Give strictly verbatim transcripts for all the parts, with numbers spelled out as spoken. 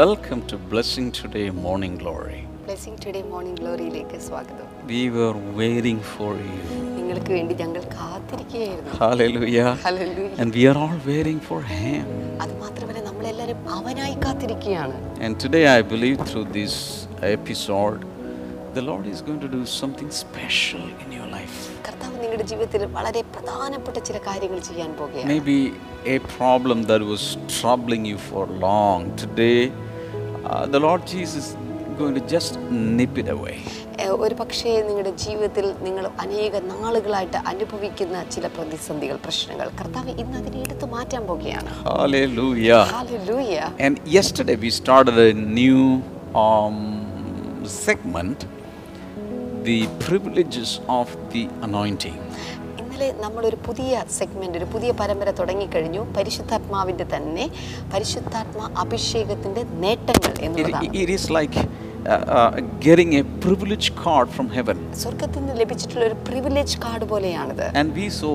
Welcome to Blessing Today Morning Glory. Blessing Today Morning Glory-യിലേക്ക് സ്വാഗതം. We were waiting for you. നിങ്ങൾക്ക് വേണ്ടി ഞങ്ങൾ കാത്തിരിക്കുകയായിരുന്നു. Hallelujah. Hallelujah. And we are all waiting for him. അതുമാത്രമല്ല നമ്മൾ എല്ലാവരും അവനായി കാത്തിരിക്കുകയാണ്. And today I believe through this episode the Lord is going to do something special in your life. കർത്താവ് നിങ്ങളുടെ ജീവിതത്തിൽ വളരെ പ്രധാനപ്പെട്ട ചില കാര്യങ്ങൾ ചെയ്യാൻ പോകുകയാണ്. Maybe a problem that was troubling you for long, today uh, the Lord Jesus is going to just nip it away. ഒരു പക്ഷേ നിങ്ങളുടെ ജീവിതത്തിൽ നിങ്ങൾ അനേക നാളുകളായിട്ട് അനുഭവിക്കുന്ന ചില പ്രതിസന്ധികൾ, പ്രശ്നങ്ങൾ കർത്താവ് ഇന്ന് അതിനെ എടുത്തു മാറ്റാൻ പോകുകയാണ്. Hallelujah. Hallelujah. And yesterday we started a new um segment, The Privileges of the Anointing. ഇന്നലെ നമ്മൾ ഒരു പുതിയ സെഗ്മെന്റ്, ഒരു പുതിയ പരമ്പര തുടങ്ങി കഴിഞ്ഞു. പരിശുദ്ധാത്മാവിന്റെ തന്നെ പരിശുദ്ധാത്മ അഭിഷേകത്തിന്റെ നേട്ടങ്ങൾ എന്നുള്ളതാണ്. It is like uh, uh, getting a privilege card from heaven. സ്വർഗ്ഗത്തിൽ നിന്ന് ലഭിച്ചിട്ടുള്ള ഒരു പ്രിവിലേജ് കാർഡ് പോലെയാണിത്. And we saw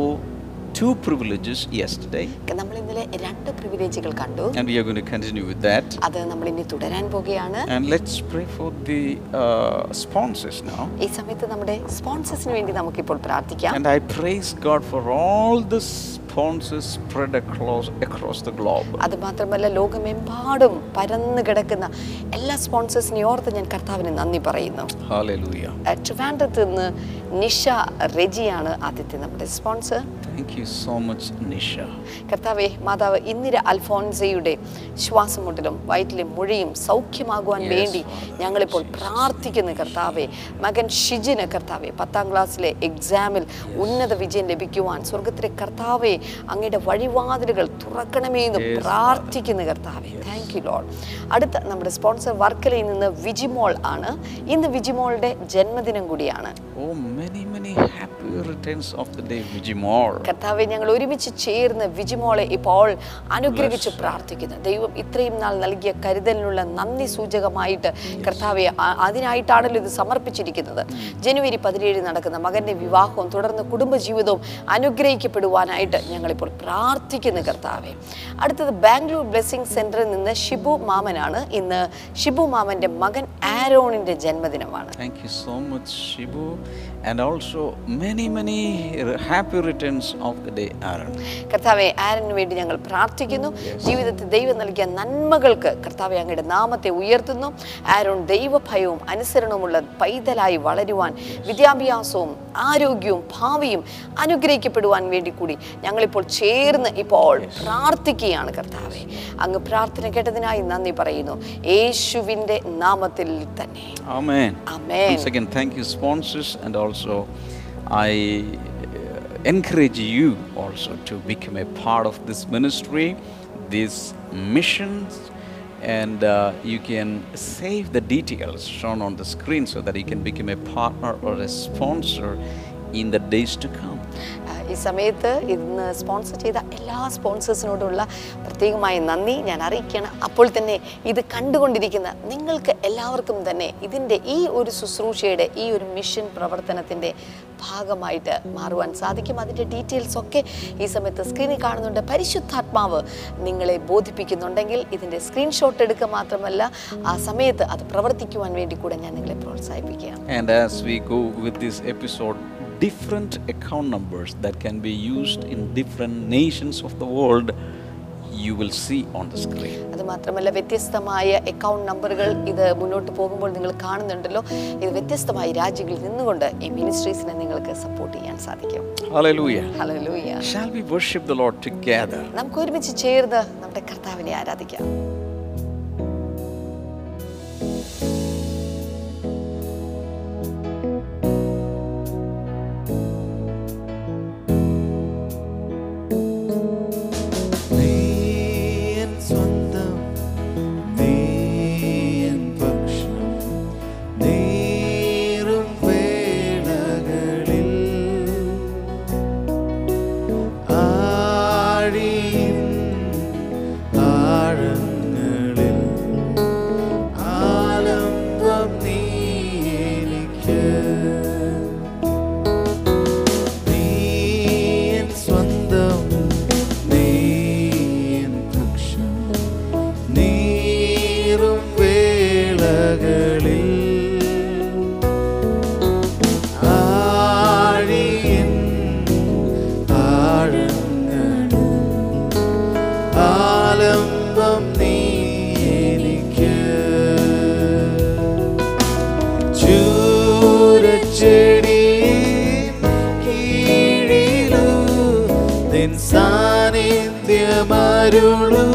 two privileges yesterday. നമ്മൾ ഇന്നലെ രണ്ട് പ്രിവിലേജുകൾ കണ്ടു. And we are going to continue with that. അത് നമ്മൾ ഇനി തുടരാൻ പോകുകയാണ്. And let's pray for the uh, sponsors now. ഈ സമയത്ത് നമ്മുടെ സ്പോൺസേഴ്സിന് വേണ്ടി നമുക്ക് ഇപ്പോൾ പ്രാർത്ഥിക്കാം. And I praise God for all the sponsors spread across across the globe. അത് മാത്രമല്ല ലോകമെമ്പാടും പരന്നു കിടക്കുന്ന എല്ലാ സ്പോൺസേഴ്സിനെ ഓർത്ത് ഞാൻ കർത്താവിനെ നന്ദി പറയുന്നു. Hallelujah. ട്രിവാൻഡ്രത്ത് നിന്ന് നിഷ റെജിയാണ് ആദ്യത്തെ നമ്മുടെ sponsor. Thank you so much, Nisha. കർത്താവേ, മാതാവ് ഇന്ദിര അൽഫോൻസയുടെ ശ്വാസമുട്ടലും വയറ്റിലെ മുഴയും സൗഖ്യമാകുവാൻ വേണ്ടി ഞങ്ങളിപ്പോൾ പ്രാർത്ഥിക്കുന്നു കർത്താവേ. മകൻ ഷിജിന് കർത്താവെ പത്താം ക്ലാസ്സിലെ എക്സാമിൽ ഉന്നത വിജയം ലഭിക്കുവാൻ സ്വർഗത്തിലെ കർത്താവെ അങ്ങയുടെ വഴിവാതിലുകൾ തുറക്കണമേ എന്ന് പ്രാർത്ഥിക്കുന്നു കർത്താവെ. Thank you lord. അടുത്ത നമ്മുടെ സ്പോൺസർ വർക്കലയിൽ നിന്ന് വിജിമോൾ ആണ്. ഇന്ന് വിജിമോളുടെ ജന്മദിനം കൂടിയാണ്. Oh, many many happy returns of the day, Vijimol. കർത്താവേ, ഞങ്ങൾ ഒരുമിച്ച് ചേർന്ന് വിജിമോളെ ഇപ്പോൾ അനുഗ്രഹിച്ച് പ്രാർത്ഥിക്കുന്നു. ദൈവം ഇത്രയും നാൾ നൽകിയ കരുതലിനുള്ള നന്ദി സൂചകമായിട്ട് കർത്താവെ അതിനായിട്ടാണല്ലോ ഇത് സമർപ്പിച്ചിരിക്കുന്നത്. ജനുവരി പതിനേഴ് നടക്കുന്ന മകൻ്റെ വിവാഹവും തുടർന്ന് കുടുംബജീവിതവും അനുഗ്രഹിക്കപ്പെടുവാനായിട്ട് ഞങ്ങളിപ്പോൾ പ്രാർത്ഥിക്കുന്നു കർത്താവെ. അടുത്തത് ബാംഗ്ലൂർ ബ്ലെസ്സിംഗ് സെന്ററിൽ നിന്ന് ഷിബു മാമനാണ്. ഇന്ന് ഷിബു മാമൻ്റെ മകൻ ആരോണിൻ്റെ ജന്മദിനമാണ്. Thank you so much Shibu. And also many many happy returns of the day, Arun. കർത്താവേ, ആരന് വേണ്ടി ഞങ്ങൾ പ്രാർത്ഥിക്കുന്നു. ജീവിതത്തിൽ ദൈവം നൽകിയ നന്മകൾക്ക് കർത്താവേ അങ്ങയുടെ നാമത്തെ ഉയർത്തുന്നു. ആരോൺ ദൈവഭയവും അനുസരണവുമുള്ള പൈതലായി വളരുവാൻ വിദ്യാഭ്യാസവും ആരോഗ്യവും ഭാവിയും അനുഗ്രഹിക്കപ്പെടുവാൻ വേണ്ടി കൂടി ഞങ്ങളിപ്പോൾ ചേർന്ന് ഇപ്പോൾ പ്രാർത്ഥിക്കുകയാണ് കർത്താവേ. അങ്ങ് പ്രാർത്ഥന കേട്ടതിനായി നന്ദി പറയുന്നു യേശുവിൻ്റെ നാമത്തിൽ തന്നെ. ആമേൻ. ആമേൻ. Once again, thank you sponsors. And also I encourage you also to become a part of this ministry, these missions, and uh, you can save the details shown on the screen so that you can become a partner or a sponsor in the days to come. ഈ സമയത്ത് ഇന്ന് sponsor ചെയ്ത എല്ലാ സ്പോൺസേഴ്സിനോടുള്ള പ്രത്യേകമായ നന്ദി ഞാൻ അറിയിക്കണം. അപ്പോൾ തന്നെ ഇത് കണ്ടുകൊണ്ടിരിക്കുന്ന നിങ്ങൾക്ക് എല്ലാവർക്കും തന്നെ ഇതിൻ്റെ ഈ ഒരു ശുശ്രൂഷയുടെ ഈ ഒരു മിഷൻ പ്രവർത്തനത്തിൻ്റെ ഭാഗമായിട്ട് മാറുവാൻ സാധിക്കും. അതിൻ്റെ ഡീറ്റെയിൽസ് ഒക്കെ ഈ സമയത്ത് സ്ക്രീനിൽ കാണുന്നുണ്ട്. പരിശുദ്ധാത്മാവ് നിങ്ങളെ ബോധിപ്പിക്കുന്നുണ്ടെങ്കിൽ ഇതിൻ്റെ സ്ക്രീൻഷോട്ട് എടുക്കുക മാത്രമല്ല ആ സമയത്ത് അത് പ്രവർത്തിക്കുവാൻ വേണ്ടി കൂടെ ഞാൻ നിങ്ങളെ പ്രോത്സാഹിപ്പിക്കുകയാണ്. Different account numbers that can be used in different nations of the world you will see on the screen. അത് മാത്രമല്ല വ്യത്യസ്തമായ അക്കൗണ്ട് നമ്പറുകൾ ഇത് മുന്നോട്ട് പോകുമ്പോൾ നിങ്ങൾ കാണുന്നുണ്ടല്ലോ. ഇത് വ്യത്യസ്തമായ രാജ്യങ്ങളിൽ നിന്നുകൊണ്ട് ഈ മിനിസ്ട്രീസിനെ നിങ്ങൾക്ക് സപ്പോർട്ട് ചെയ്യാൻ സാധിക്കും. Hallelujah. Hallelujah. Shall we worship the Lord together? നമുക്ക് ഒരുമിച്ച് ചേർന്ന് നമ്മുടെ കർത്താവിനെ ആരാധിക്കാം. Arun തോറും വേളകളിൽ ആഴിയിൻ ആഴങ്ങളിൽ ആലംബം നീ എനിക്ക് ചൂരച്ചെടി കീഴിലും സാന്നിധ്യമരുളൂ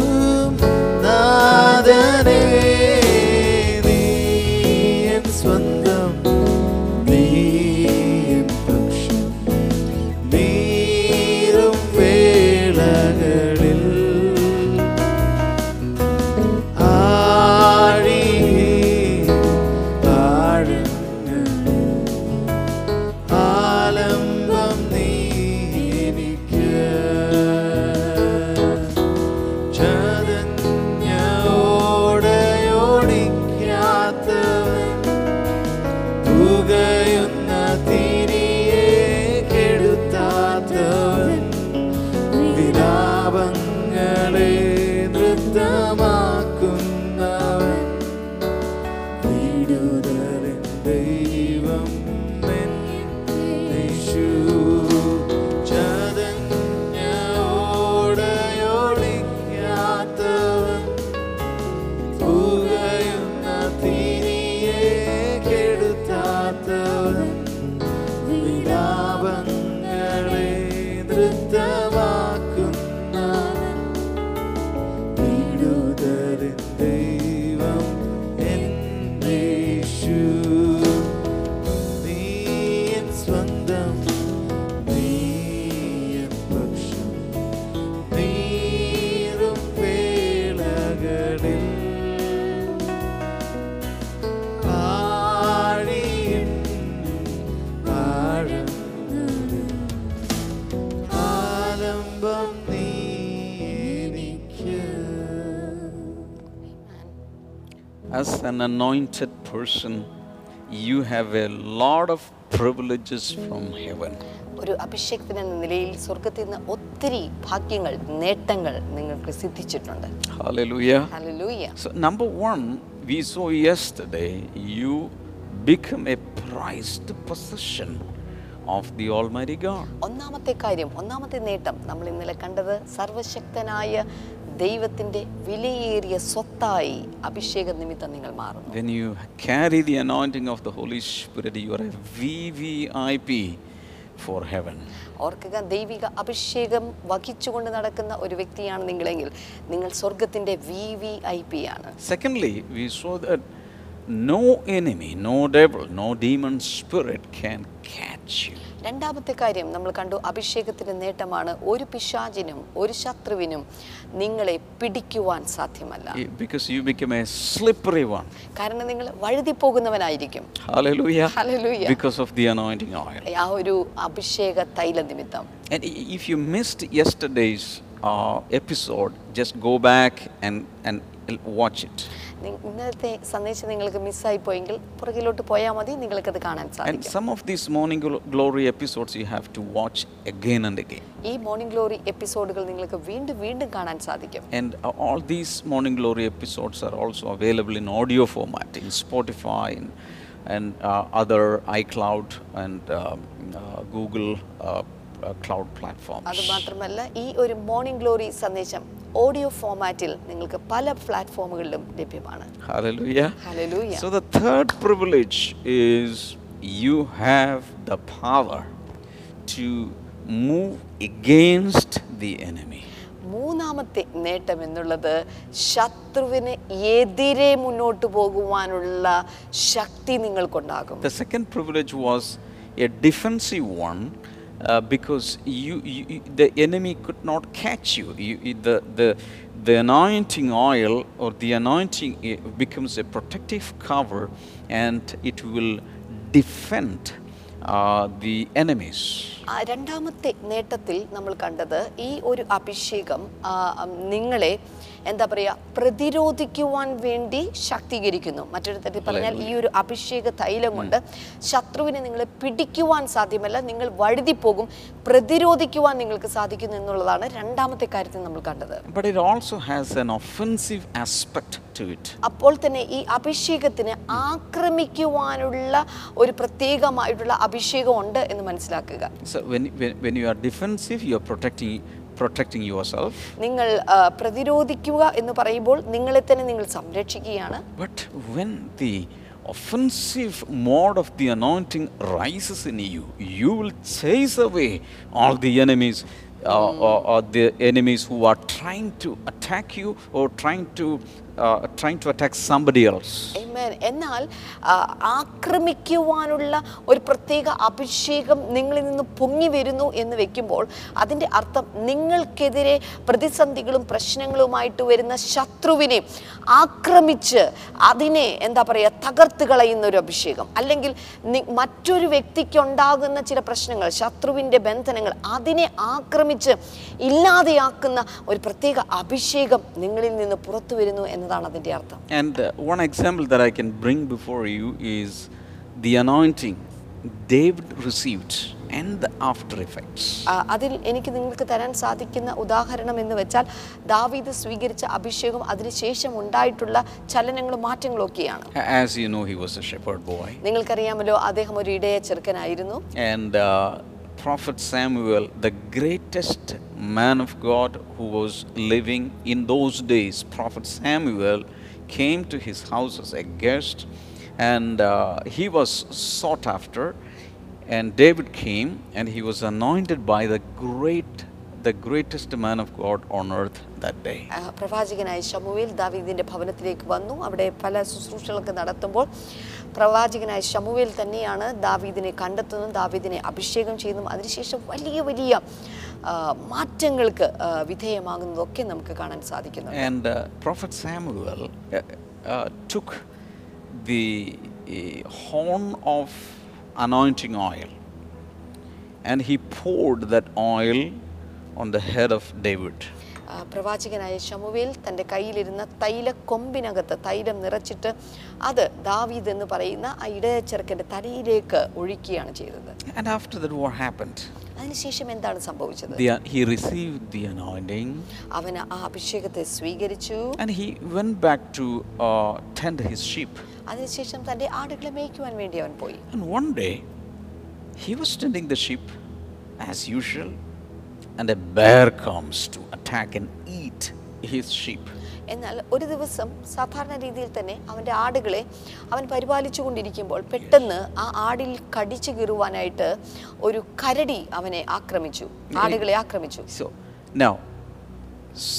As an anointed person, you have a lot of privileges from heaven. ഒരു അഭിഷേകത്തിൻ എന്ന നിലയിൽ സ്വർഗ്ഗത്തിൽ നിന്ന് ഒത്തിരി ഭാഗ്യങ്ങൾ നേട്ടങ്ങൾ നിങ്ങൾക്ക് സിദ്ധിച്ചിട്ടുണ്ട്. Hallelujah. Hallelujah. So number one, we saw yesterday you become a prized possession of the Almighty God. ഒന്നാമത്തെ കാര്യം ഒന്നാമത്തെ നേട്ടം നമ്മൾ ഇന്നലെ കണ്ടത് സർവശക്തനായ ദൈവത്തിന്റെ വിലയേറിയ സ്വത്തായി അഭിഷേക നിമിത്തം നിങ്ങൾ മാറുന്നു. When you carry the anointing of the Holy Spirit, you are a V V I P for heaven. ഓർക്കുക, ദൈവിക അഭിഷേകം വഹിച്ചുകൊണ്ട് നടക്കുന്ന ഒരു വ്യക്തിയാണ് നിങ്ങളെങ്കിൽ നിങ്ങൾ സ്വർഗ്ഗത്തിന്റെ V V I P ആണ്. Secondly, we saw that no enemy, no devil, no demon spirit can catch you. രണ്ടാമത്തെ കാര്യം നമ്മൾ കണ്ടു, അഭിഷേകത്തിന്റെ നേട്ടമാണ് ഒരു പിശാചിനും ഒരു ശത്രുവിനും നിങ്ങളെ പിടിക്കുവാൻ സാധ്യമല്ല. Because you become a slippery one. കാരണം നിങ്ങൾ വഴുതി പോകുന്നവനായിരിക്കും. Hallelujah. Hallelujah. Because of the anointing oil. ആ ഒരു അഭിഷേക തൈല നിമിത്തം. And if you missed yesterday's uh, episode, just go back and and watch it. ഇന്നത്തെ സന്ദേശം നിങ്ങൾക്ക് മിസ്സായി പോയെങ്കിൽ പുറകിലോട്ട് പോയാൽ മതി, നിങ്ങൾക്ക് അത് കാണാൻ സാധിക്കും. Some of these morning glory episodes you have to watch again and again. ഈ morning glory episodeകൾ നിങ്ങൾക്ക് വീണ്ടും വീണ്ടും കാണാൻ സാധിക്കും. And all these morning glory episodes are also available in audio format in Spotify and, and uh, other iCloud and uh, uh, Google uh, uh, cloud platforms. അതുമാത്രമല്ല ഈ ഒരു morning glory സന്ദേശം audio ഫോർമാറ്റിൽ നിങ്ങൾക്ക് പല പ്ലാറ്റ്ഫോമുകളിലും ലഭ്യമാണ്. Hallelujah. Hallelujah. So the third privilege is you have the power to move against the enemy. മൂന്നാമത്തെ നേട്ടം എന്നുള്ളത് ശത്രുവിനെ എതിരെ മുന്നോട്ട് പോകുവാനുള്ള ശക്തി നിങ്ങൾക്കുണ്ടാകും. The second privilege was a defensive one. Uh, because you, you the enemy could not catch you. You the the the anointing oil or the anointing becomes a protective cover and it will defend uh, the enemies. രണ്ടാമത്തെ നേട്ടത്തിൽ നമ്മൾ കണ്ടത് ഈ ഒരു അഭിഷേകം നിങ്ങളെ എന്താ പറയുക പ്രതിരോധിക്കുവാൻ വേണ്ടി ശക്തീകരിക്കുന്നു. മറ്റൊരു തരത്തിൽ പറഞ്ഞാൽ ഈ ഒരു അഭിഷേക തൈലം കൊണ്ട് ശത്രുവിനെ നിങ്ങളെ പിടിക്കുവാൻ സാധ്യമല്ല, നിങ്ങൾ വഴുതി പോകും, പ്രതിരോധിക്കുവാൻ നിങ്ങൾക്ക് സാധിക്കുന്നു എന്നുള്ളതാണ് രണ്ടാമത്തെ കാര്യത്തിൽ നമ്മൾ കണ്ടത്. But it also has an offensive aspect to it. അപ്പോൾ തന്നെ ഈ അഭിഷേകത്തിനെ ആക്രമിക്കുവാനുള്ള ഒരു പ്രത്യേകമായിട്ടുള്ള അഭിഷേകം ഉണ്ട് എന്ന് മനസ്സിലാക്കുക. So when when you are defensive, you are protecting protecting yourself. നിങ്ങൾ പ്രതിരോധിക്കുക എന്ന് പറയുമ്പോൾ നിങ്ങളെ തന്നെ നിങ്ങൾ സംരക്ഷിക്കുകയാണ്. But when the offensive mode of the anointing rises in you, you will chase away all the enemies uh, or, or the enemies who are trying to attack you or trying to uh, trying to attack somebody else. Amen. എന്നാൽ ആക്രമിക്കുവാനുള്ള ഒരു പ്രത്യേക അഭിഷേകം നിങ്ങളിൽ നിന്ന് പൊങ്ങി വരുന്നു എന്ന് വെക്കുമ്പോൾ അതിൻ്റെ അർത്ഥം നിങ്ങൾക്കെതിരെ പ്രതിസന്ധികളും പ്രശ്നങ്ങളുമായിട്ട് വരുന്ന ശത്രുവിനെ ആക്രമിച്ച് അതിനെ എന്താ പറയുക തകർത്ത് കളയുന്ന ഒരു അഭിഷേകം, അല്ലെങ്കിൽ മറ്റൊരു വ്യക്തിക്കുണ്ടാകുന്ന ചില പ്രശ്നങ്ങൾ, ശത്രുവിൻ്റെ ബന്ധനങ്ങൾ, അതിനെ ആക്രമിച്ച് ഇല്ലാതെയാക്കുന്ന ഒരു പ്രത്യേക അഭിഷേകം നിങ്ങളിൽ നിന്ന് പുറത്തു വരുന്നു എന്നതാണ് അതിൻ്റെ അർത്ഥം. And uh, one example that I can bring before you is the anointing David received and the after effects. അതിൽ എനിക്ക് നിങ്ങൾക്ക് തരാൻ സാധിക്കുന്ന ഉദാഹരണം എന്ന് വെച്ചാൽ ദാവീദ് സ്വീകരിച്ച അഭിഷേകം അതിനുശേഷം ഉണ്ടായിട്ടുള്ള ചലനങ്ങളും മാറ്റങ്ങളും ഒക്കെയാണ്. As you know, he was a shepherd boy. നിങ്ങൾക്കറിയാമല്ലോ അദ്ദേഹം ഒരു ഇടയ ചെറുക്കനായിരുന്നു. And uh, Prophet Samuel, the greatest man of God who was living in those days, Prophet Samuel came to his house as a guest, and uh, he was sought after, and David came and he was anointed by the great the greatest man of God on earth that day. പ്രവാചകനായ ശമൂവേൽ ദാവീദിന്റെ ഭവനത്തിലേക്ക് വന്നു. അവിടെ പല ശുശ്രൂഷകളൊക്കെ നടത്തുമ്പോൾ പ്രവാചകനായ ശമൂവേൽ തന്നെയാണ് ദാവീദിനെ കണ്ടെത്തുന്നതും ദാവീദിനെ അഭിഷേകം ചെയ്യുന്നതും അതിനുശേഷം വലിയ വലിയ മാറ്റങ്ങൾക്ക് വിധേയമാകുന്നതൊക്കെ നമുക്ക് കാണാൻ സാധിക്കുന്നു. And uh, Prophet Samuel uh, uh, took the uh, horn of anointing oil and he poured that oil on the head of David. പ്രവാചകനായ ശമൂവേൽ തൻ്റെ കയ്യിലിരുന്ന തൈല കൊമ്പിനകത്ത് തൈലം നിറച്ചിട്ട് അത് ദാവീദ് എന്ന് പറയുന്ന ആ ഇടയ ചെറുക്കൻ്റെ തലയിലേക്ക് ഒഴിക്കുകയാണ് ചെയ്തത്. And after that what happened? അതിനുശേഷം എന്താണ് സംഭവിച്ചത്? He received the anointing. അവൻ ആ അഭിഷേകത്തെ സ്വീകരിച്ചു. And he went back to uh, tend his sheep. അതിനുശേഷം തൻ്റെ ആടുകളെ മേയ്ക്കുവാൻ വേണ്ടി അവൻ പോയി. And one day he was tending the sheep as usual. And a bear comes to attack and eat his sheep. എന്നാൽ ഒരു ദിവസം സാധാരണ രീതിയിൽ തന്നെ അവൻ്റെ ആടുകളെ അവൻ പരിപാലിച്ചു കൊണ്ടിരിക്കുമ്പോൾ പെട്ടെന്ന് ആ ആടിൽ കടിച്ചു കീറുവാനായിട്ട് ഒരു കരടി അവനെ ആക്രമിച്ചു, ആടുകളെ ആക്രമിച്ചു. So now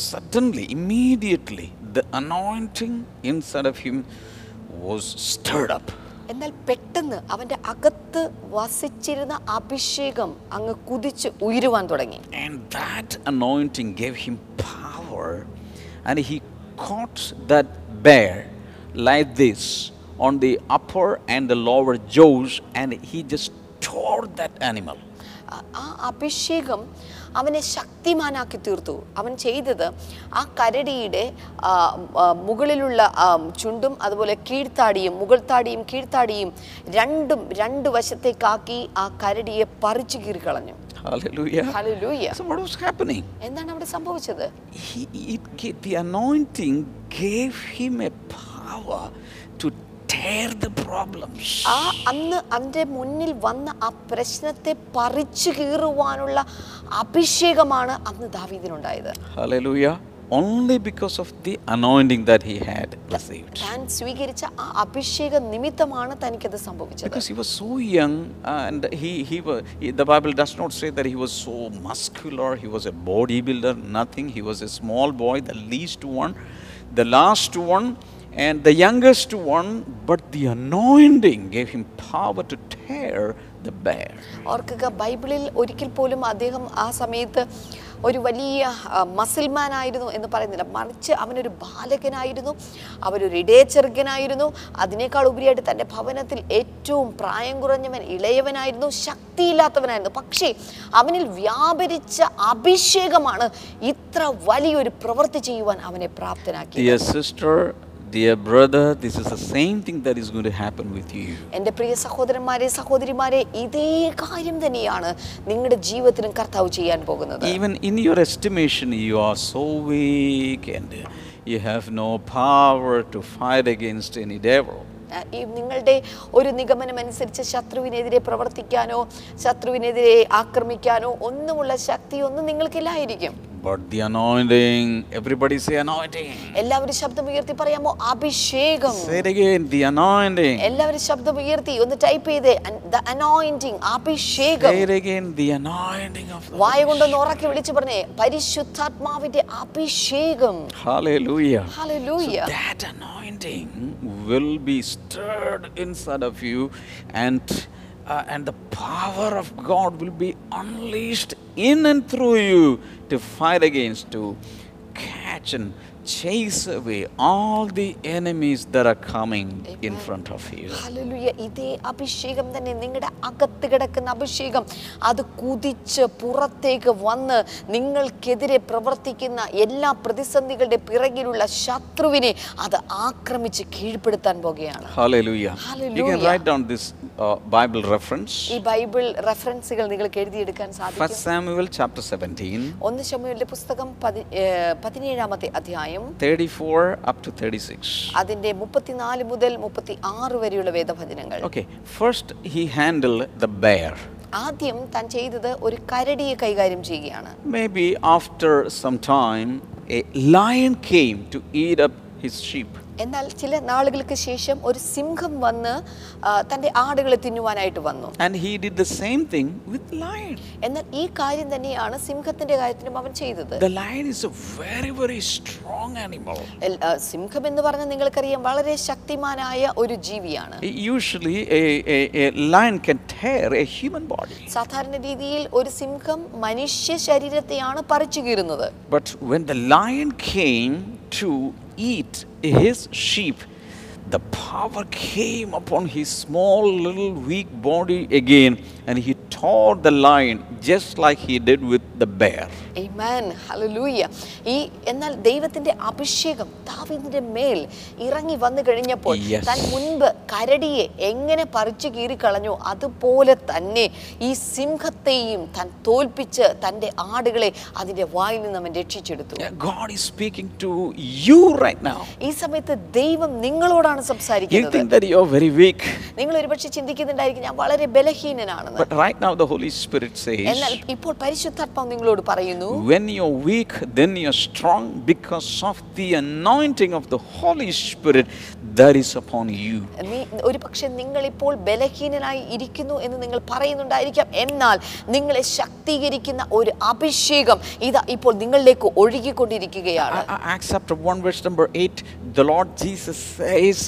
suddenly, immediately the anointing inside of him was stirred up. എന്നാൽ പെട്ടെന്ന് അവന്റെ അകത്ത് വസിച്ചിരുന്ന അഭിഷേകം അങ്ങ് കുതിച്ച് ഉയരുവാൻ തുടങ്ങി. And that anointing gave him power, and he caught that bear like this on the upper and the lower jaws, and he just tore that animal. ആ അഭിഷേകം അവനെ ശക്തിമാനാക്കി തീർത്തു. അവൻ ചെയ്തത് ആ കരടിയുടെ മുകളിലുള്ള ചുണ്ടും അതുപോലെ കീഴ്ത്താടിയും മുകൾത്താടിയും കീഴ്ത്താടിയും രണ്ടും രണ്ട് വശത്തേക്കാക്കി ആ കരടിയെ പറിച്ചു കീറിക്കളഞ്ഞു. Hallelujah. Hallelujah. So what was happening? എന്താണ് അവിടെ സംഭവിച്ചത്? The anointing gave him a power to tear the problems. ആ അന്ന് അവന്റെ മുന്നിൽ വന്ന ആ പ്രശ്നത്തെ പറിച്ചു കീറുവാനുള്ള അഭിഷേകമാണ് അന്ന് ദാവീദിനുണ്ടായത്. Hallelujah. Only because of the anointing that he had received. താൻ സ്വീകരിച്ച ആ അഭിഷേക നിമിത്തമാണ് തനിക്ക് അത് സംഭവിച്ചത്. Because he was so young, and he he was, the Bible does not say that he was so muscular, he was a bodybuilder, nothing. He was a small boy, the least one, the last one, and the youngest one, but the anointing gave him power to tear the bear. ഓർക്കുക, ബൈബിളിൽ ഒരിക്കൽ പോലും അദ്ദേഹം ആ സമയത്ത് ഒരു വലിയ muscleman ആയിരുന്നു എന്ന് പറയുന്നില്ല. മറിച്ച് അവനൊരു ബാലകനായിരുന്നു, അവനൊരു ഇടയച്ചെറുകനായിരുന്നു. അതിനേക്കാൾ ഉപരിയായിട്ട് തൻ്റെ ഭവനത്തിൽ ഏറ്റവും പ്രായം കുറഞ്ഞവൻ, ഇളയവനായിരുന്നു, ശക്തിയില്ലാത്തവനായിരുന്നു. പക്ഷേ അവനിൽ വ്യാപരിച്ച അഭിഷേകമാണ് ഇത്ര വലിയൊരു പ്രവൃത്തി ചെയ്യുവാൻ അവനെ പ്രാപ്തനാക്കിയത്. Dear brother, this is the same thing that is going to happen with you. എൻ്റെ പ്രിയ സഹോദരന്മാരെ സഹോദരിമാരെ, ഇതേ കാര്യം തന്നെയാണ് നിങ്ങളുടെ ജീവിതത്തിലും കർത്താവ് ചെയ്യാൻ പോകുന്നത്. Even in your estimation you are so weak and you have no power to fight against any devil. നിങ്ങളുടെ ഒരു നിഗമനം അനുസരിച്ച് ശത്രുവിനെതിരെ പ്രവർത്തിക്കാനോ ശത്രുവിനെതിരെ ആക്രമിക്കാനോ ഒന്നുമുള്ള ശക്തിയൊന്നും നിങ്ങൾക്കില്ലായിരിക്കും. But the anointing, everybody say anointing. എല്ലാവരും ശബ്ദം ഉയർത്തി പറയാമോ അഭിഷേകം. Say it again, the anointing. എല്ലാവരും ശബ്ദം ഉയർത്തി ഒന്ന് ടൈപ്പ് ചെയ്തേ the anointing, അഭിഷേകം. Say it again, the anointing of the. വായ കൊണ്ട് ഉറക്കെ വിളിച്ചു പറഞ്ഞേ പരിശുദ്ധാത്മാവിന്റെ അഭിഷേകം. Hallelujah. Hallelujah. So that anointing will be stirred inside of you and Uh, and the power of God will be unleashed in and through you to fight against, to catch and chase away all the enemies that are coming Amen. In front of you. Hallelujah. ഇതേ അഭിഷേകം തന്നെ നിങ്ങളുടെ അകത്ത് കിടക്കുന്ന അഭിഷേകം അത് കുതിച്ച് പുറത്തേക്ക് വന്ന് നിങ്ങൾക്കെതിരെ പ്രവർത്തിക്കുന്ന എല്ലാ പ്രതിസന്ധികളുടെ പിറകിലുള്ള ശത്രുവിനെ അത് ആക്രമിച്ച് കീഴ്പ്പെടുത്താൻ പോകുകയാണ്. Hallelujah. Hallelujah. You can write down this uh, Bible reference. ഈ ബൈബിൾ റഫറൻസുകൾ നിങ്ങൾക്ക് എഴുതി എടുക്കാൻ സാധിക്കും. First Samuel chapter seventeen. ഒന്ന് ശമൂവേലിന്റെ പുസ്തകം പതിനേഴാമത്തെ അധ്യായം thirty-four up to thirty-six. അതിന്റെ മുപ്പത്തിനാല് മുതൽ മുപ്പത്തിആറ് വരെയുള്ള വേദവചനങ്ങൾ. Okay, first he handled the bear. ആദ്യം താൻ ചെയ്തത് ഒരു കരടിയെ കൈകാര്യം ചെയ്യുകയാണ്. Maybe after some time a lion came to eat up his sheep. എന്നാൽ ചില നാളുകൾക്ക് ശേഷം ഒരു സിംഹം വന്ന് തന്റെ ആടുകളെ തിന്നുവാനായിട്ട് വന്നു. And he did the same thing with lion. എന്നാൽ ഈ കാര്യം തന്നെയാണ് സിംഹത്തിന്റെ കാര്യത്തിലും അവൻ ചെയ്തത്. The lion is a very very strong animal. സിംഹം എന്ന് പറഞ്ഞാൽ നിങ്ങൾക്കറിയാം വളരെ ശക്തിമാനായ ഒരു ജീവിയാണ്. Usually a a a lion can tear a human body. സാധാരണ രീതിയിൽ ഒരു സിംഹം മനുഷ്യ ശരീരത്തെയാണ് പറിച്ചു കീറുന്നത്. But when the lion came to eat his sheep, the power came upon his small little weak body again and he tore the lion just like he did with the bear. Amen. Hallelujah. ഈ എന്നാൽ ദൈവത്തിന്റെ അഭിഷേകം ദാവീദിന്റെ മേൽ ഇറങ്ങി വന്നു കഴിഞ്ഞപ്പോൾ താൻ മുൻപ് കരടിയെ എങ്ങനെ പറിച്ചു കീറിക്കളഞ്ഞു അതുപോലെ തന്നെ ഈ സിംഹത്തെയും താൻ തോൽപ്പിച്ച് തന്റെ ആടുകളെ അതിന്റെ വായിൽ നിന്ന് അവൻ രക്ഷിച്ചെടുത്തു. God is speaking to you right now. ഈ സമയത്ത് ദൈവം നിങ്ങളോടാണ് സംസാരിക്കുന്നത്. You think that you are very weak. നിങ്ങൾ ഒരുപക്ഷേ ചിന്തിക്കുന്നുണ്ടായിരിക്കും ഞാൻ വളരെ ബലഹീനനാണെന്ന്. But right now the Holy Spirit says, എന്നാൽ ഇപ്പോൾ പരിശുദ്ധാത്മാവ് നിങ്ങളോട് പറയുന്നു, when you are weak then you are strong because of the anointing of the Holy Spirit that is upon you. ഒരുപക്ഷേ നിങ്ങൾ ഇപ്പോൾ ബലഹീനനായി ഇരിക്കുന്നു എന്ന് നിങ്ങൾ പറയുന്നുണ്ടായിരിക്കാം, എന്നാൽ നിങ്ങളെ ശക്തീകരിക്കുന്ന ഒരു അഭിഷേകം ഇതാ ഇപ്പോൾ നിങ്ങളിലേക്ക് ഒഴുകിക്കൊണ്ടിരിക്കുകയാണ്. Acts chapter one verse number eight, the Lord Jesus says,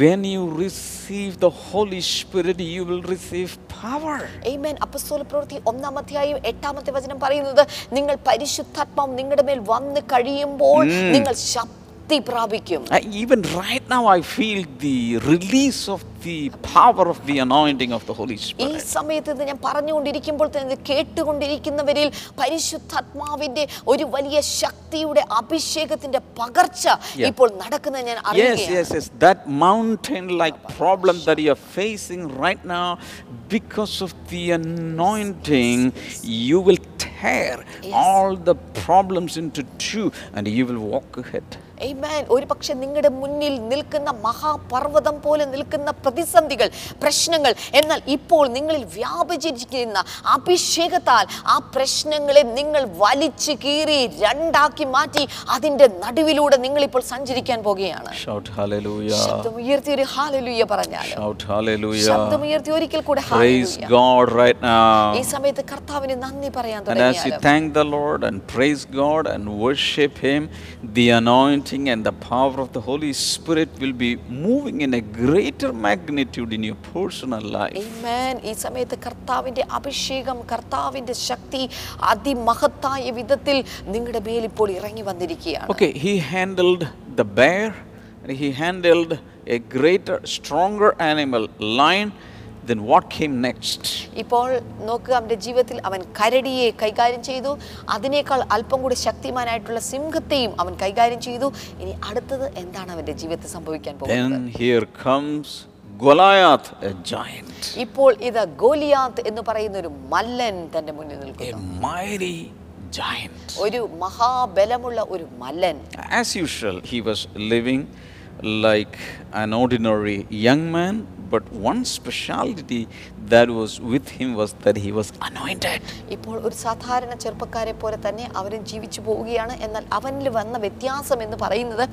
when you receive the Holy Spirit you will receive power. Amen. അപ്പോസ്തലപ്രവൃത്തി ഒന്നാം അധ്യായം എട്ടാമത്തെ വചനം പറയുന്നത് നിങ്ങൾ പരിശുദ്ധാത്മാവ് നിങ്ങളുടെ മേൽ വന്നു കഴിയുമ്പോൾ നിങ്ങൾ ശക്തി പ്രാപിക്കും. Even right now I feel the release of the power of the anointing of the Holy Spirit. ഈ സമയത്ത് ഞാൻ പറഞ്ഞുകൊണ്ടിരിക്കുമ്പോൾ തന്നെ കേട്ടുകൊണ്ടിരിക്കുന്നവരിൽ പരിശുദ്ധാത്മാവിന്റെ ഒരു വലിയ ശക്തിയുടെ അഭിഷേകത്തിന്റെ പകർച്ച ഇപ്പോൾ നടക്കുന്നത് ഞാൻ അറിയുകയാണ്. Yes, yes, yes. That mountain like problem that you are facing right now, because of the anointing you will tear all the problems into two and you will walk ahead. Amen. ഒരുപക്ഷേ നിങ്ങളുടെ മുന്നിൽ നിൽക്കുന്ന മഹാപർവ്വതം പോലെ നിൽക്കുന്ന പ്രതിസന്ധികൾ പ്രശ്നങ്ങൾ, എന്നാൽ ഇപ്പോൾ നിങ്ങളിൽ വ്യാപിച്ചിരിക്കുന്ന അഭിഷേകത്താൽ ആ പ്രശ്നങ്ങളെ നിങ്ങൾ വലിച്ചു കീറി രണ്ടാക്കി മാറ്റി അതിന്റെ നടുവിലൂടെ നിങ്ങൾ ഇപ്പോൾ സഞ്ചരിക്കാൻ പോകുകയാണ്. Shout hallelujah. ശബ്ദമുയർത്തി ഒരു hallelujah പറഞ്ഞാൽ. Shout hallelujah. ശബ്ദമുയർത്തി ഒരിക്കൽ കൂടെ Praise God right now. ഈ സമയത്ത് കർത്താവിനെ നന്ദി പറയാൻ തുടങ്ങിയാൽ. And as you thank the Lord and praise God and worship him, the anointing and the power of the Holy Spirit will be moving in a greater magnitude in your personal life. Amen. ഈ സമയത്ത് കർത്താവിന്റെ അഭിഷേകം കർത്താവിന്റെ ശക്തി അതിമഹത്തായ വിധത്തിൽ നിങ്ങളുടെ മേൽ ഇപ്പോൾ ഇറങ്ങി വന്നിരിക്കുകയാണ്. Okay, he handled the bear and he handled a greater stronger animal, lion. Then what came next? ഇപ്പോൾ നോക്കുക അവന്റെ ജീവിതത്തിൽ അവൻ കരടിയെ കൈകാര്യം ചെയ്തു, അതിനേക്കാൾ അല്പം കൂടി ശക്തിമാനായിട്ടുള്ള സിംഹത്തെയും അവൻ കൈകാര്യം ചെയ്തു. ഇനി അടുത്തത് എന്താണ് അവന്റെ ജീവിതത്തിൽ സംഭവിക്കാൻ പോകുന്നത്? Then here comes Goliath, a giant. ഇപ്പോൾ ഇതാ ഗോലിയാത്ത് എന്ന് പറയുന്ന ഒരു മല്ലൻ തന്റെ മുന്നിൽ നിൽക്കുന്നു. A mighty giant, ഒരു മഹാബലമുള്ള ഒരു മല്ലൻ. As usual, he was living like an ordinary young man, but one speciality that was with him was that he was anointed. ഇപ്പോൾ ഒരു സാധാരണ ചെറുപ്പക്കാരനെ പോലെ തന്നെ അവൻ ജീവിച്ചു പോവുകയാണ്, എന്നാൽ അവനിൽ വന്ന വ്യത്യാസം എന്ന് പറയുന്നത്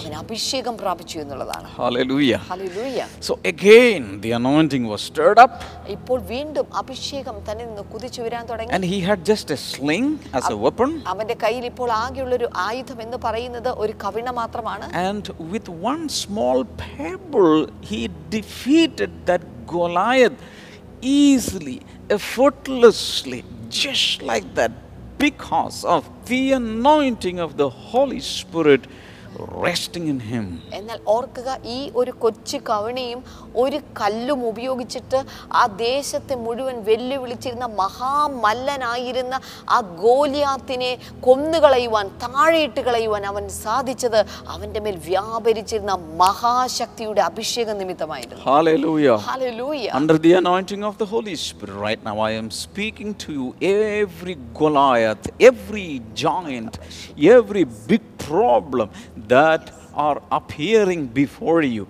അവൻ അഭിഷേകം പ്രാപിച്ചു എന്നുള്ളതാണ്. Hallelujah. Hallelujah. So again the anointing was stirred up. ഇപ്പോൾ വീണ്ടും അഭിഷേകം തന്നെ കുതിച്ചു വരാൻ തുടങ്ങി. And he had just a sling as a weapon. അവന്റെ കയ്യിൽ ഇപ്പോൾ ആകെയുള്ള ഒരു ആയുധം എന്ന് പറയുന്നത് ഒരു കവിണ മാത്രമാണ്. And with one small pebble he defeated that Goliath easily, effortlessly, just like that, because of the anointing of the Holy Spirit resting in him. എന്നാൽ ഓർക്കുക, ഈ ഒരു കൊച്ചു കവണിയും ഒരു കല്ലും ഉപയോഗിച്ചിട്ട് ആ ദേശത്തെ മുഴുവൻ വെല്ലുവിളിച്ചിരുന്ന മഹാമല്ലനായിരുന്ന ആ ഗോലിയാത്തിനെ കൊന്നുകളയുവാൻ, താഴെയിട്ട് കളയുവാൻ അവൻ സാധിച്ചത് അവന്റെ മേൽ വ്യാപരിച്ചിരുന്ന മഹാശക്തിയുടെ അഭിഷേകം നിമിത്തമായിരുന്നു. Hallelujah. Hallelujah. Under the anointing of the Holy Spirit, right now I am speaking to you, every Goliath, every giant, every big problem that are appearing before you,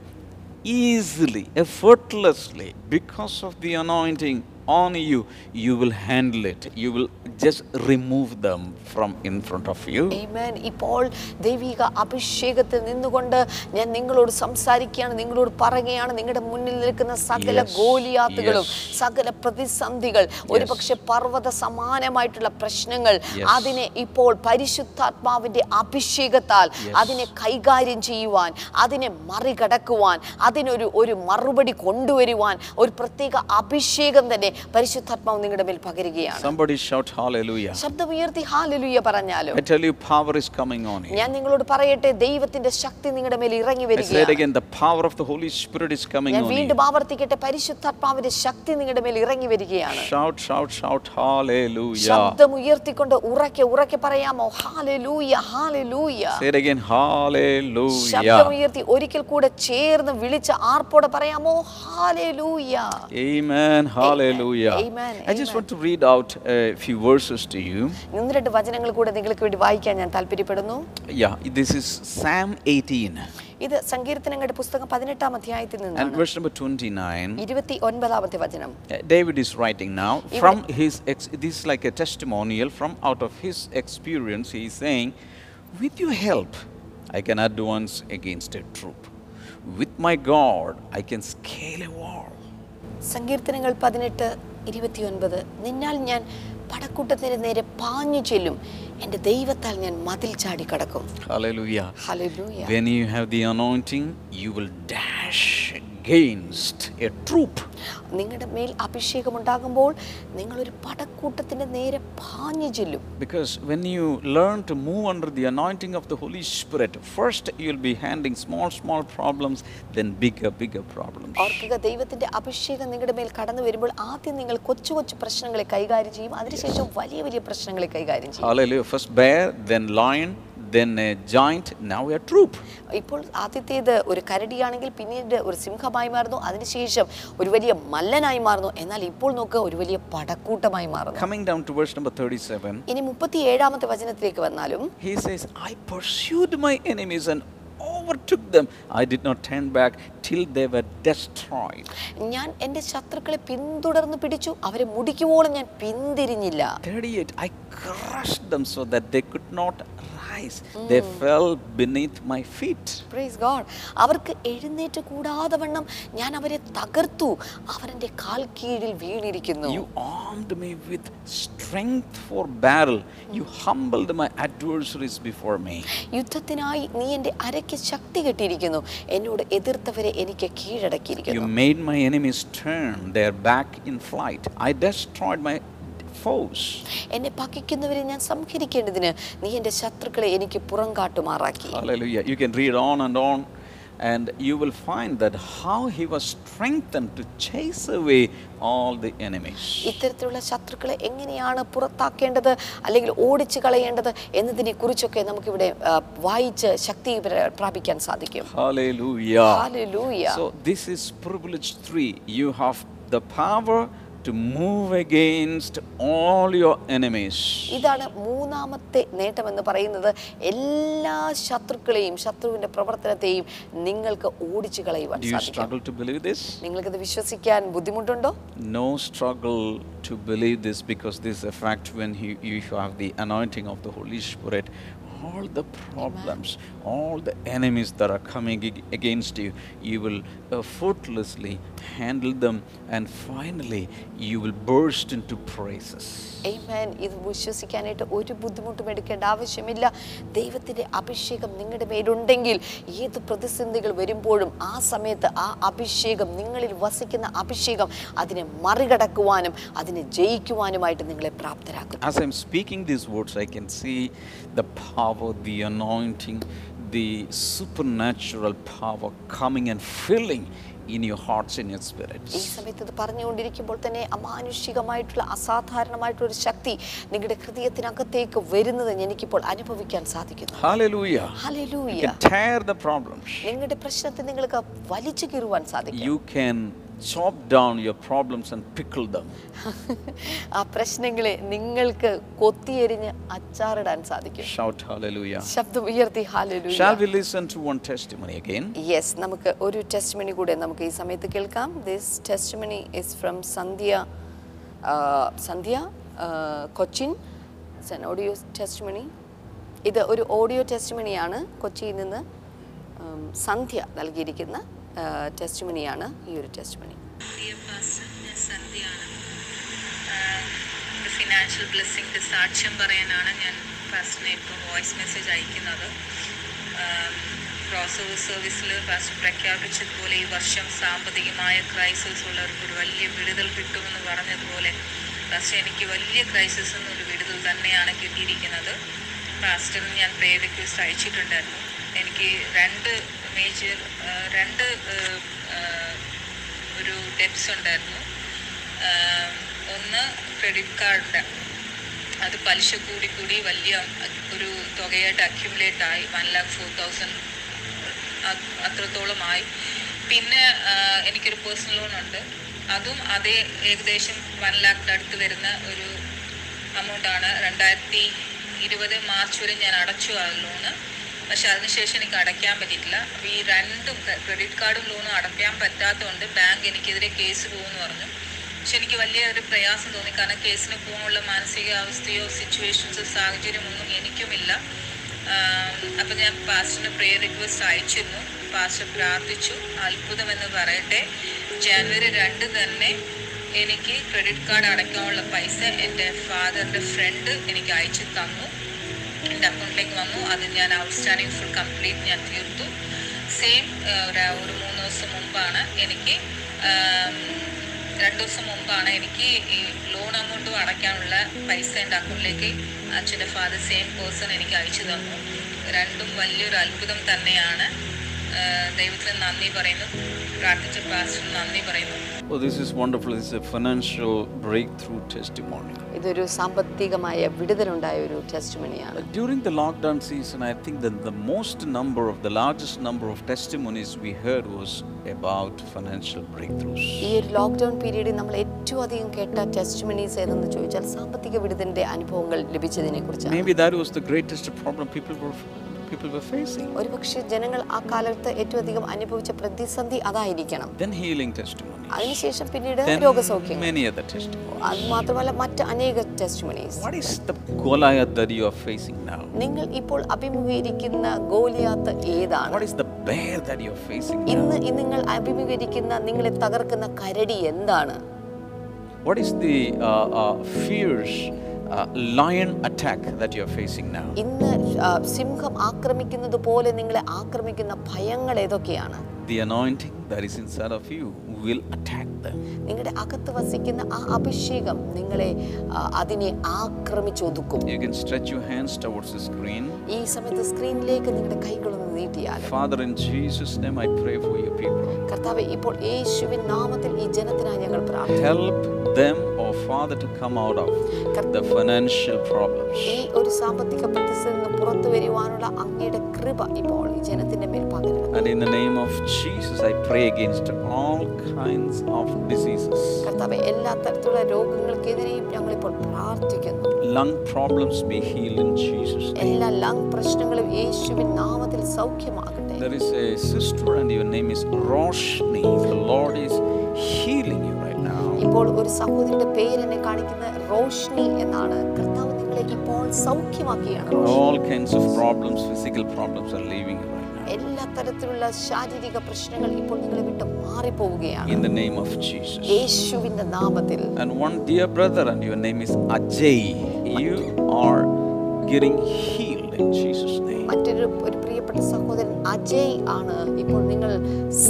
easily, effortlessly, because of the anointing on you, you will handle it. You will just remove them from in front of you. Amen. ഇപ്പോൾ ദൈവിക അഭിഷേകത്തിൽ നിന്നുകൊണ്ട് ഞാൻ നിങ്ങളോട് സംസാരിക്കുകയാണ്, നിങ്ങളോട് പറയുകയാണ്, നിങ്ങളുടെ മുന്നിൽ നിൽക്കുന്ന സകല ഗോലിയാത്തുകളും സകല പ്രതിസന്ധികൾ, ഒരുപക്ഷെ പർവ്വത സമാനമായിട്ടുള്ള പ്രശ്നങ്ങൾ, അതിനെ ഇപ്പോൾ പരിശുദ്ധാത്മാവിൻ്റെ അഭിഷേകത്താൽ അതിനെ കൈകാര്യം ചെയ്യുവാൻ, അതിനെ മറികടക്കുവാൻ, അതിനൊരു ഒരു മറുപടി കൊണ്ടുവരുവാൻ ഒരു പ്രത്യേക അഭിഷേകം തന്നെ പരിശുദ്ധാത്മാവ് നിങ്ങളുടെ മേൽ പകരുകയാണ്. Somebody shout hallelujah. ശബ്ദം ഉയർത്തി ഹല്ലേലൂയ പറഞ്ഞാലോ. I tell you, power is coming on you. ഞാൻ നിങ്ങളോട് പറയട്ടെ, ദൈവത്തിന്റെ ശക്തി നിങ്ങളുടെ മേൽ ഇറങ്ങി വരികയാണ്. I say again, the power of the Holy Spirit is coming on you. ഞാൻ വീണ്ടും ആവർത്തിക്കട്ടെ, പരിശുദ്ധാത്മാവിന്റെ ശക്തി നിങ്ങളുടെ മേൽ ഇറങ്ങി വരികയാണ്. Shout shout shout hallelujah. ശബ്ദം ഉയർത്തിക്കൊണ്ട് ഉറക്കെ ഉറക്കെ പറയാമോ hallelujah hallelujah. Say again hallelujah. ശബ്ദം ഉയർത്തി ഒരിക്കൽ കൂടി ചേർന്ന് വിളിച്ച ആർപ്പോടെ പറയാമോ hallelujah. Amen. Hallelujah. Amen. I just want to read out a few verses to you. ഒന്ന് രണ്ട് വചനങ്ങൾ കൂടി നിങ്ങൾക്ക് വേണ്ടി വായിക്കാൻ ഞാൻ താൽപര്യപ്പെടുന്നു. Yeah, this is Psalm eighteen. ഇത് സംഗീതങ്ങളുടെ പുസ്തകം പതിനെട്ടാം അധ്യായത്തിൽ നിന്നാണ്. And verse number twenty-nine. ഇരുപത്തിയൊൻപതാമത്തെ വചനം. David is writing now from his ex- this is like a testimonial from out of his experience. He is saying, with your help I can advance against a troop. With my God I can scale a wall. സങ്കീർത്തനങ്ങൾ പതിനെട്ട് ഇരുപത്തിയൊൻപത്. നിന്നാൽ ഞാൻ പടക്കൂട്ടത്തിന് നേരെ പാഞ്ഞു ചെല്ലും, എൻ്റെ ദൈവത്താൽ ഞാൻ മതിൽ ചാടി കടക്കും. Hallelujah. Hallelujah. When you have the anointing, you will dash against a troop. നിങ്ങളുടെ മേൽ അഭിഷേകം ഉണ്ടാകുമ്പോൾ നിങ്ങൾ ഒരു പടക്കൂട്ടത്തിന്റെ നേരെ പാഞ്ഞു ചെല്ലും. Because when you learn to move under the anointing of the Holy Spirit, first you will be handling small small problems, then bigger bigger problems. ഓർക്കുക, ദൈവത്തിന്റെ അഭിഷേകം നിങ്ങളുടെ മേൽ കടന്നു വരുമ്പോൾ ആദ്യം നിങ്ങൾ കൊച്ചു കൊച്ചു പ്രശ്നങ്ങളെ കൈകാര്യം ചെയ്യും, അതിനുശേഷം വലിയ വലിയ പ്രശ്നങ്ങളെ കൈകാര്യം ചെയ്യും. Hallelujah. First bear, then lion, then a giant, now a troop. ഇപ്പോൾ ആദ്യത്തേത് ഒരു കരടിയാണെങ്കിൽ പിന്നീട് ഒരു സിംഹമായി മാറുന്നു, അതിനുശേഷം ഒരു വലിയ മല്ലനായി മാറുന്നു, എന്നാൽ ഇപ്പോൾ നോക്കുക ഒരു വലിയ പടക്കൂട്ടമായി മാറുന്നു. Coming down to verse number thirty-seven. ഇനി മുപ്പത്തിയേഴാമത്തെ വചനത്തിലേക്ക് വന്നാലും he says, I pursued my enemies and overtook them. I did not turn back till they were destroyed. ഞാൻ എൻ്റെ ശത്രുക്കളെ പിന്തുടർന്ന് പിടിച്ചു, അവരെ മുടിക്കുവോളം ഞാൻ പിന്തിരിഞ്ഞില്ല. thirty-eight. I crushed them so that they could not rise. Mm. They fell beneath my feet. Praise God. അവർക്ക് എഴുന്നേറ്റ് കൂടാതവണ്ണം ഞാൻ അവരെ തകർത്തു, അവർ എൻ്റെ കാൽ കീഴിൽ വീണിരിക്കുന്നു. You armed me with strength for battle. You humbled my adversaries before me. യുദ്ധത്തിനായി നീ എൻ്റെ അരയ്ക്ക് ശക്തി കെട്ടിയിരിക്കുന്നു, എന്നോട് എതിർത്തവരെ എനിക്ക് കീഴടക്കിയിരിക്കുന്നു. You made my enemies turn their back in flight. I destroyed my foes. എന്നെ പകയ്ക്കുന്നവരെ ഞാൻ സംഹരിക്കേണ്ടതിന് നീ എൻ്റെ ശത്രുക്കളെ എനിക്ക് പുറങ്കാട്ടുമാറാക്കി. Hallelujah. You can read on and on and you will find that how he was strengthened to chase away all the enemies. ഇത്തരത്തിലുള്ള ശത്രുക്കളെ എങ്ങനെയാണ് പുറത്താക്കേണ്ടത് അല്ലെങ്കിൽ ഓടിച്ചു കളയേണ്ടത് എന്നതിനെ കുറിച്ചൊക്കെ നമുക്ക് ഇവിടെ വായിച്ച് ശക്തി പ്രാപിക്കാൻ സാധിക്കും. Hallelujah. Hallelujah. So this is privilege three. You have the power to move against all your enemies. ഇതാണ് മൂന്നാമത്തെ നേട്ടം എന്ന് പറയുന്നത്, എല്ലാ ശത്രുക്കളെയും ശത്രുവിന്റെ പ്രവർത്തനത്തെയും നിങ്ങൾക്ക് ഓടിച്ചു കളയുവാൻ സാധിക്കും. Do you struggle to believe this? നിങ്ങൾക്ക് ഇത് വിശ്വസിക്കാൻ ബുദ്ധിമുട്ടുണ്ടോ? No struggle to believe this, because this is a fact. When you, you have the anointing of the Holy Spirit, all the problems, Amen. all the enemies that are coming against you, you will uh, effortlessly handle them, and finally you will burst into praises. Amen. ഇത് വിശ്വസിക്കാനായിട്ട് ഒരു ബുദ്ധിമുട്ടും എടുക്കേണ്ട ആവശ്യമില്ല. ദൈവത്തിന്റെ അഭിഷേകം നിങ്ങളുടെ മേലുണ്ടെങ്കിൽ ഏത് പ്രതിസന്ധികൾ വരുമ്പോഴും ആ സമയത്ത് ആ അഭിഷേകം, നിങ്ങളിൽ വസിക്കുന്ന അഭിഷേകം, അതിനെ മറികടക്കുവാനും അതിനെ ജയിക്കുവാനുമായിട്ട് നിങ്ങളെ പ്രാപ്തരാക്കും. As I'm speaking these words, I can see the power, the anointing, the supernatural power coming and filling in your hearts and your spirits. ഈ സമയത്ത് പറഞ്ഞുകൊണ്ടിരിക്കുമ്പോൾ തന്നെ അമാനുഷികമായിട്ടുള്ള അസാധാരണമായിട്ടുള്ള ഒരു ശക്തി നിങ്ങളുടെ ഹൃദയത്തിനകത്തേക്ക് വരുന്നത് എനിക്കിപ്പോൾ അനുഭവിക്കാൻ സാധിക്കുന്നു. Hallelujah. Hallelujah. You can tear the problems. നിങ്ങളുടെ പ്രശ്നത്തെ നിങ്ങൾക്ക് വലിച്ചു കീറുവാൻ സാധിക്കും. You can chop down your problems and pickle them. ആ പ്രശ്നങ്ങളെ നിങ്ങൾക്ക് കൊത്തിയെറിഞ്ഞ് അച്ചാറിടാൻ സാധിക്കും. Shout hallelujah. ശബ്ദം ഉയർത്തി hallelujah. Shall we listen to one testimony again? Yes, നമുക്ക് ഒരു ടെസ്റ്റിമണി കൂടെ നമുക്ക് ഈ സമയത്ത് കേൾക്കാം. This testimony is from Sandhya, uh, Sandhya, uh, Cochin. It's an audio testimony. ഇത് ഒരു ഓഡിയോ ടെസ്റ്റിമണിയാണ് കൊച്ചിയിൽ നിന്ന് സന്ധ്യ നൽകിയിരിക്കുന്ന ടെസ്റ്റിമണിയാണ് ഈ ഒരു ടെസ്റ്റിമണി. ഒരു ഫിനാൻഷ്യൽ ബ്ലെസ്സിംഗ് സാക്ഷ്യം പറയാനാണ് ഞാൻ ഫാസ്റ്റിനെ ഇപ്പോൾ വോയിസ് മെസ്സേജ് അയക്കുന്നത്. ക്രോസ് ഓവർ സർവീസിൽ ഫാസ്റ്റ് പ്രഖ്യാപിച്ചതുപോലെ ഈ വർഷം സാമ്പത്തികമായ ക്രൈസിസ് ഉള്ളവർക്കൊരു വലിയ വിടുതൽ കിട്ടുമെന്ന് പറഞ്ഞതുപോലെ ഫാസ്റ്റ് എനിക്ക് വലിയ ക്രൈസിസ് എന്നൊരു വിടുതൽ തന്നെയാണ് കിട്ടിയിരിക്കുന്നത്. ഫാസ്റ്റിന് ഞാൻ പ്രേ റിക്വസ്റ്റ് അയച്ചിട്ടുണ്ടായിരുന്നു. എനിക്ക് രണ്ട് മേജർ രണ്ട് ഒരു ഡെപ്സ് ഉണ്ടായിരുന്നു. ഒന്ന് ക്രെഡിറ്റ് കാർഡിൻ്റെ, അത് പലിശ കൂടി കൂടി വലിയ ഒരു തുകയായിട്ട് അക്യുമുലേറ്റ് ആയി, വൺ ലാക്ക് ഫോർ തൗസൻഡ് അത്രത്തോളം ആയി. പിന്നെ എനിക്കൊരു പേഴ്സണൽ ലോണുണ്ട്, അതും അതേ ഏകദേശം വൺ ലാക്കിൻ്റെ അടുത്ത് വരുന്ന ഒരു അമൗണ്ടാണ്. രണ്ടായിരത്തി ഇരുപത് മാർച്ച് വരെ ഞാൻ അടച്ചു ആ ലോണ്, പക്ഷെ അതിനുശേഷം എനിക്ക് അടയ്ക്കാൻ പറ്റിയിട്ടില്ല. അപ്പോൾ ഈ രണ്ടും ക്രെഡിറ്റ് കാർഡും ലോണും അടയ്ക്കാൻ പറ്റാത്തതുകൊണ്ട് ബാങ്ക് എനിക്കെതിരെ കേസ് പോകുമെന്ന് പറഞ്ഞു. പക്ഷെ എനിക്ക് വലിയ ഒരു പ്രയാസം തോന്നി, കാരണം കേസിന് പോകാനുള്ള മാനസികാവസ്ഥയോ സിറ്റുവേഷൻസോ സാഹചര്യമൊന്നും എനിക്കുമില്ല. അപ്പോൾ ഞാൻ പാസ്റ്ററിന് പ്രെയർ റിക്വസ്റ്റ് അയച്ചിരുന്നു. പാസ്റ്റർ പ്രാർത്ഥിച്ചു. അത്ഭുതമെന്ന് പറയട്ടെ, ജാനുവരി രണ്ട് തന്നെ എനിക്ക് ക്രെഡിറ്റ് കാർഡ് അടയ്ക്കാനുള്ള പൈസ എൻ്റെ ഫാദറിൻ്റെ ഫ്രണ്ട് എനിക്ക് അയച്ചു തന്നു. എൻ്റെ അക്കൗണ്ടിലേക്ക് വന്നു. അത് ഞാൻ ഔട്ട്സ്റ്റാൻഡിങ് ഫുൾ കംപ്ലീറ്റ് ഞാൻ തീർത്തു. സെയിം ഒരു മൂന്ന് ദിവസം മുമ്പാണ് എനിക്ക് രണ്ട് ദിവസം മുമ്പാണ് എനിക്ക് ഈ ലോൺ അങ്ങോട്ട് അടയ്ക്കാനുള്ള പൈസ എൻ്റെ അക്കൗണ്ടിലേക്ക് അച്ഛൻ്റെ ഫാദർ സെയിം പേഴ്സൺ എനിക്ക് അയച്ചു തന്നു. രണ്ടും വലിയൊരു അത്ഭുതം തന്നെയാണ്. ദൈവത്തിന് നന്ദി പറയുന്നു. പ്രാർത്ഥിച്ച പാസ്റ്ററിന് നന്ദി പറയുന്നു. Oh, this is wonderful. This is a financial breakthrough testimony. ഇതൊരു സാമ്പത്തികമായ വിടുതലുണ്ടായ ഒരു ടെസ്റ്റിമണിയാണ്. During the lockdown season, I think that the most number of the largest number of testimonies we heard was about financial breakthroughs. ഈ lockdown പീരീഡിൽ നമ്മൾ ഏറ്റവും അധികം കേട്ട ടെസ്റ്റിമണീസ് ഏതെന്ന് ചോദിച്ചാൽ സാമ്പത്തിക വിടുതലിന്റെ അനുഭവങ്ങൾ ലഭിച്ചതിനെക്കുറിച്ചാണ്. Maybe that was the greatest problem people were people were facing. ഒരുപക്ഷേ ജനങ്ങൾ ആ കാലത്തെ ഏറ്റവും അധികം അനുഭവിച്ച പ്രതിസന്ധി അതായിരിക്കണം. Then healing testimony. അതിനുശേഷം പിന്നീട് രോഗസൗഖ്യം. Many other testimonies. അത് മാത്രമല്ല മറ്റ് അനേക testimonies. What is the Goliath that you are facing now? നിങ്ങൾ ഇപ്പോൾ അഭിമുഖീകരിക്കുന്ന ഗോലിയാത്ത് ഏതാണ്? What is the bear that you are facing now? ഇന്ന് നിങ്ങൾ അഭിമുഖീകരിക്കുന്ന, നിങ്ങളെ തകർക്കുന്ന കരടി എന്താണ്? What is the uh, uh, fears Uh, lion attack that you are facing now? ഇന്ന് സിംഹം ആക്രമിക്കുന്നതുപോലെ നിങ്ങളെ ആക്രമിക്കുന്ന ഭയങ്ങൾ ഏതൊക്കെയാണ്? The anointing that is inside of you will attack them. നിങ്ങളുടെ അകത്ത് വസിക്കുന്ന ആ അഭിഷേകം നിങ്ങളെ അതിനെ ആക്രമിച്ചൊതുക്കും. You can stretch your hands towards the screen. ഈ സമയത്ത് സ്ക്രീനിലേക്ക് നിങ്ങളുടെ കൈകളൊന്ന് നീട്ടിയാൽ. Father, in Jesus' name I pray for your people. കർത്താവേ, ഇപ്പോൾ യേശുവിൻ നാമത്തിൽ ഈ ജനത്തിനായി ഞങ്ങൾ പ്രാർത്ഥിക്കുന്നു. Help them, O father to come out of the financial problems. ഈ ഒരു സാമ്പത്തിക പ്രതിസന്ധി നിന്ന് പുറത്തു വരുവാനുള്ള അങ്ങയുടെ കൃപ ഇപ്പോൾ ഈ ജനത്തിന്റെ മേൽ പകരണം. And in the name of Jesus I pray against all kinds of diseases. കർത്താവേ, എല്ലാ തരത്തിലുള്ള രോഗങ്ങൾക്കെതിരെയും ഞങ്ങൾ ഇപ്പോൾ പ്രാർത്ഥിക്കുന്നു. Lung problems be healed in Jesus name. എല്ലാ lung പ്രശ്നങ്ങളും യേശുവിൻ നാമത്തിൽ സൗഖ്യമാകട്ടെ. There is a sister and your name is Roshni. The Lord is healing you right now. ഇപ്പോൾ ഒരു സഹോദരിയുടെ പേര് എന്നെ കാണിക്കുന്ന റോഷ്നി എന്നാണ്. കർത്താവ് നിങ്ങളെ ഇപ്പോൾ സൗഖ്യമാക്കുകയാണ്. All kinds of problems, physical problems are leaving you right now. എല്ലാ തരത്തിലുള്ള ശാരീരിക പ്രശ്നങ്ങൾ ഇപ്പോൾ നിങ്ങളെ വിട്ട് മാറി പോവുകയാണ്. In the name of Jesus. യേശുവിന്റെ നാമത്തിൽ. And one dear brother and your name is Ajay. You are getting healed in Jesus name. മറ്റൊരു ഒരു പ്രിയപ്പെട്ട സഹോദരൻ അജയ് ആണ്. ഇപ്പോൾ നിങ്ങൾ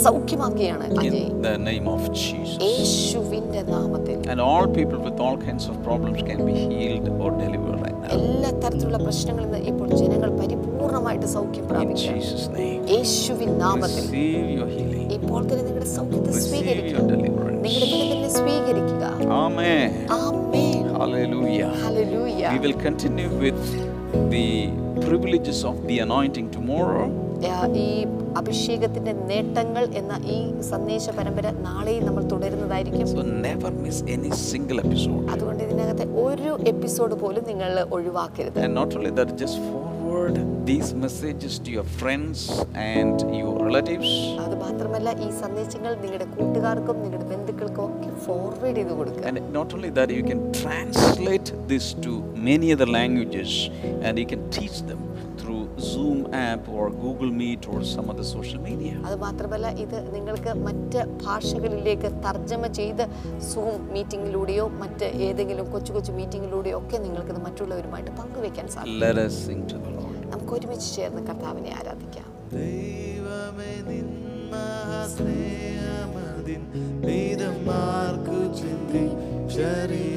സൗഖ്യമാക്കുകയാണ് Ajay. In the name of Jesus. യേശുവിന്റെ നാമത്തിൽ. And all people with all kinds of problems can be healed or delivered right now. എല്ലാ തരത്തിലുള്ള പ്രശ്നങ്ങളിൽ നിന്ന് ഇപ്പോൾ ജനങ്ങൾ പരിപൂർണമായിട്ട് സൗഖ്യം പ്രാപിക്കുക. In Jesus name. യേശുവിന്റെ നാമത്തിൽ. Receive your healing. ഇപ്പോൾ തന്നെ നിങ്ങളുടെ സൗഖ്യത്തെ സ്വീകരിക്കുക. നിങ്ങളുടെ വിടുതലിനെ സ്വീകരിക്കുക. Amen. Amen. Hallelujah. Hallelujah. We will continue with the privileges of the anointing tomorrow. ഈ അഭിഷേകത്തിന്റെ നേട്ടങ്ങൾ എന്ന ഈ സന്ദേശ പരമ്പര നാളെയും നമ്മൾ തുടരുന്നതായിരിക്കും. So never miss any single episode. അതുകൊണ്ട് ഇതിനകത്തെ ഒരു എപ്പിസോഡ് പോലും നിങ്ങൾ ഒഴിവാക്കരുത്. And not only that, just forward these messages to your friends and your relatives. അത് മാത്രമല്ല, ഈ സന്ദേശങ്ങൾ നിങ്ങളുടെ കൂട്ടുകാർക്കും നിങ്ങളുടെ ബന്ധുക്കൾക്കും ഒക്കെ ഫോർവേഡ് ചെയ്തു കൊടുക്കുക. And not only that, you can translate this to many other languages and you can teach them through Zoom app or Google Meet or some other social media. അത് മാത്രമല്ല, ഇത് നിങ്ങൾക്ക് മറ്റ് ഭാഷകളിലേക്ക് തർജ്ജമ ചെയ്ത് Zoom മീറ്റിംഗിലൂടെയോ മറ്റ് ഏതെങ്കിലും കൊച്ചു കൊച്ചു മീറ്റിംഗിലൂടെയോ ഒക്കെ നിങ്ങൾക്ക് ഇത് മറ്റുള്ളവരുമായിട്ട് പങ്കുവെക്കാൻ സാധിക്കും. Let us sing to the Lord. നമുക്ക് ഒരുമിച്ച് ചേർന്ന് കർത്താവിനെ ആരാധിക്കാം. ദൈവമേ നിൻ മഹാസ്നേഹമതിൻ നീതിമാർക്കു ചിന്തി ശരീരം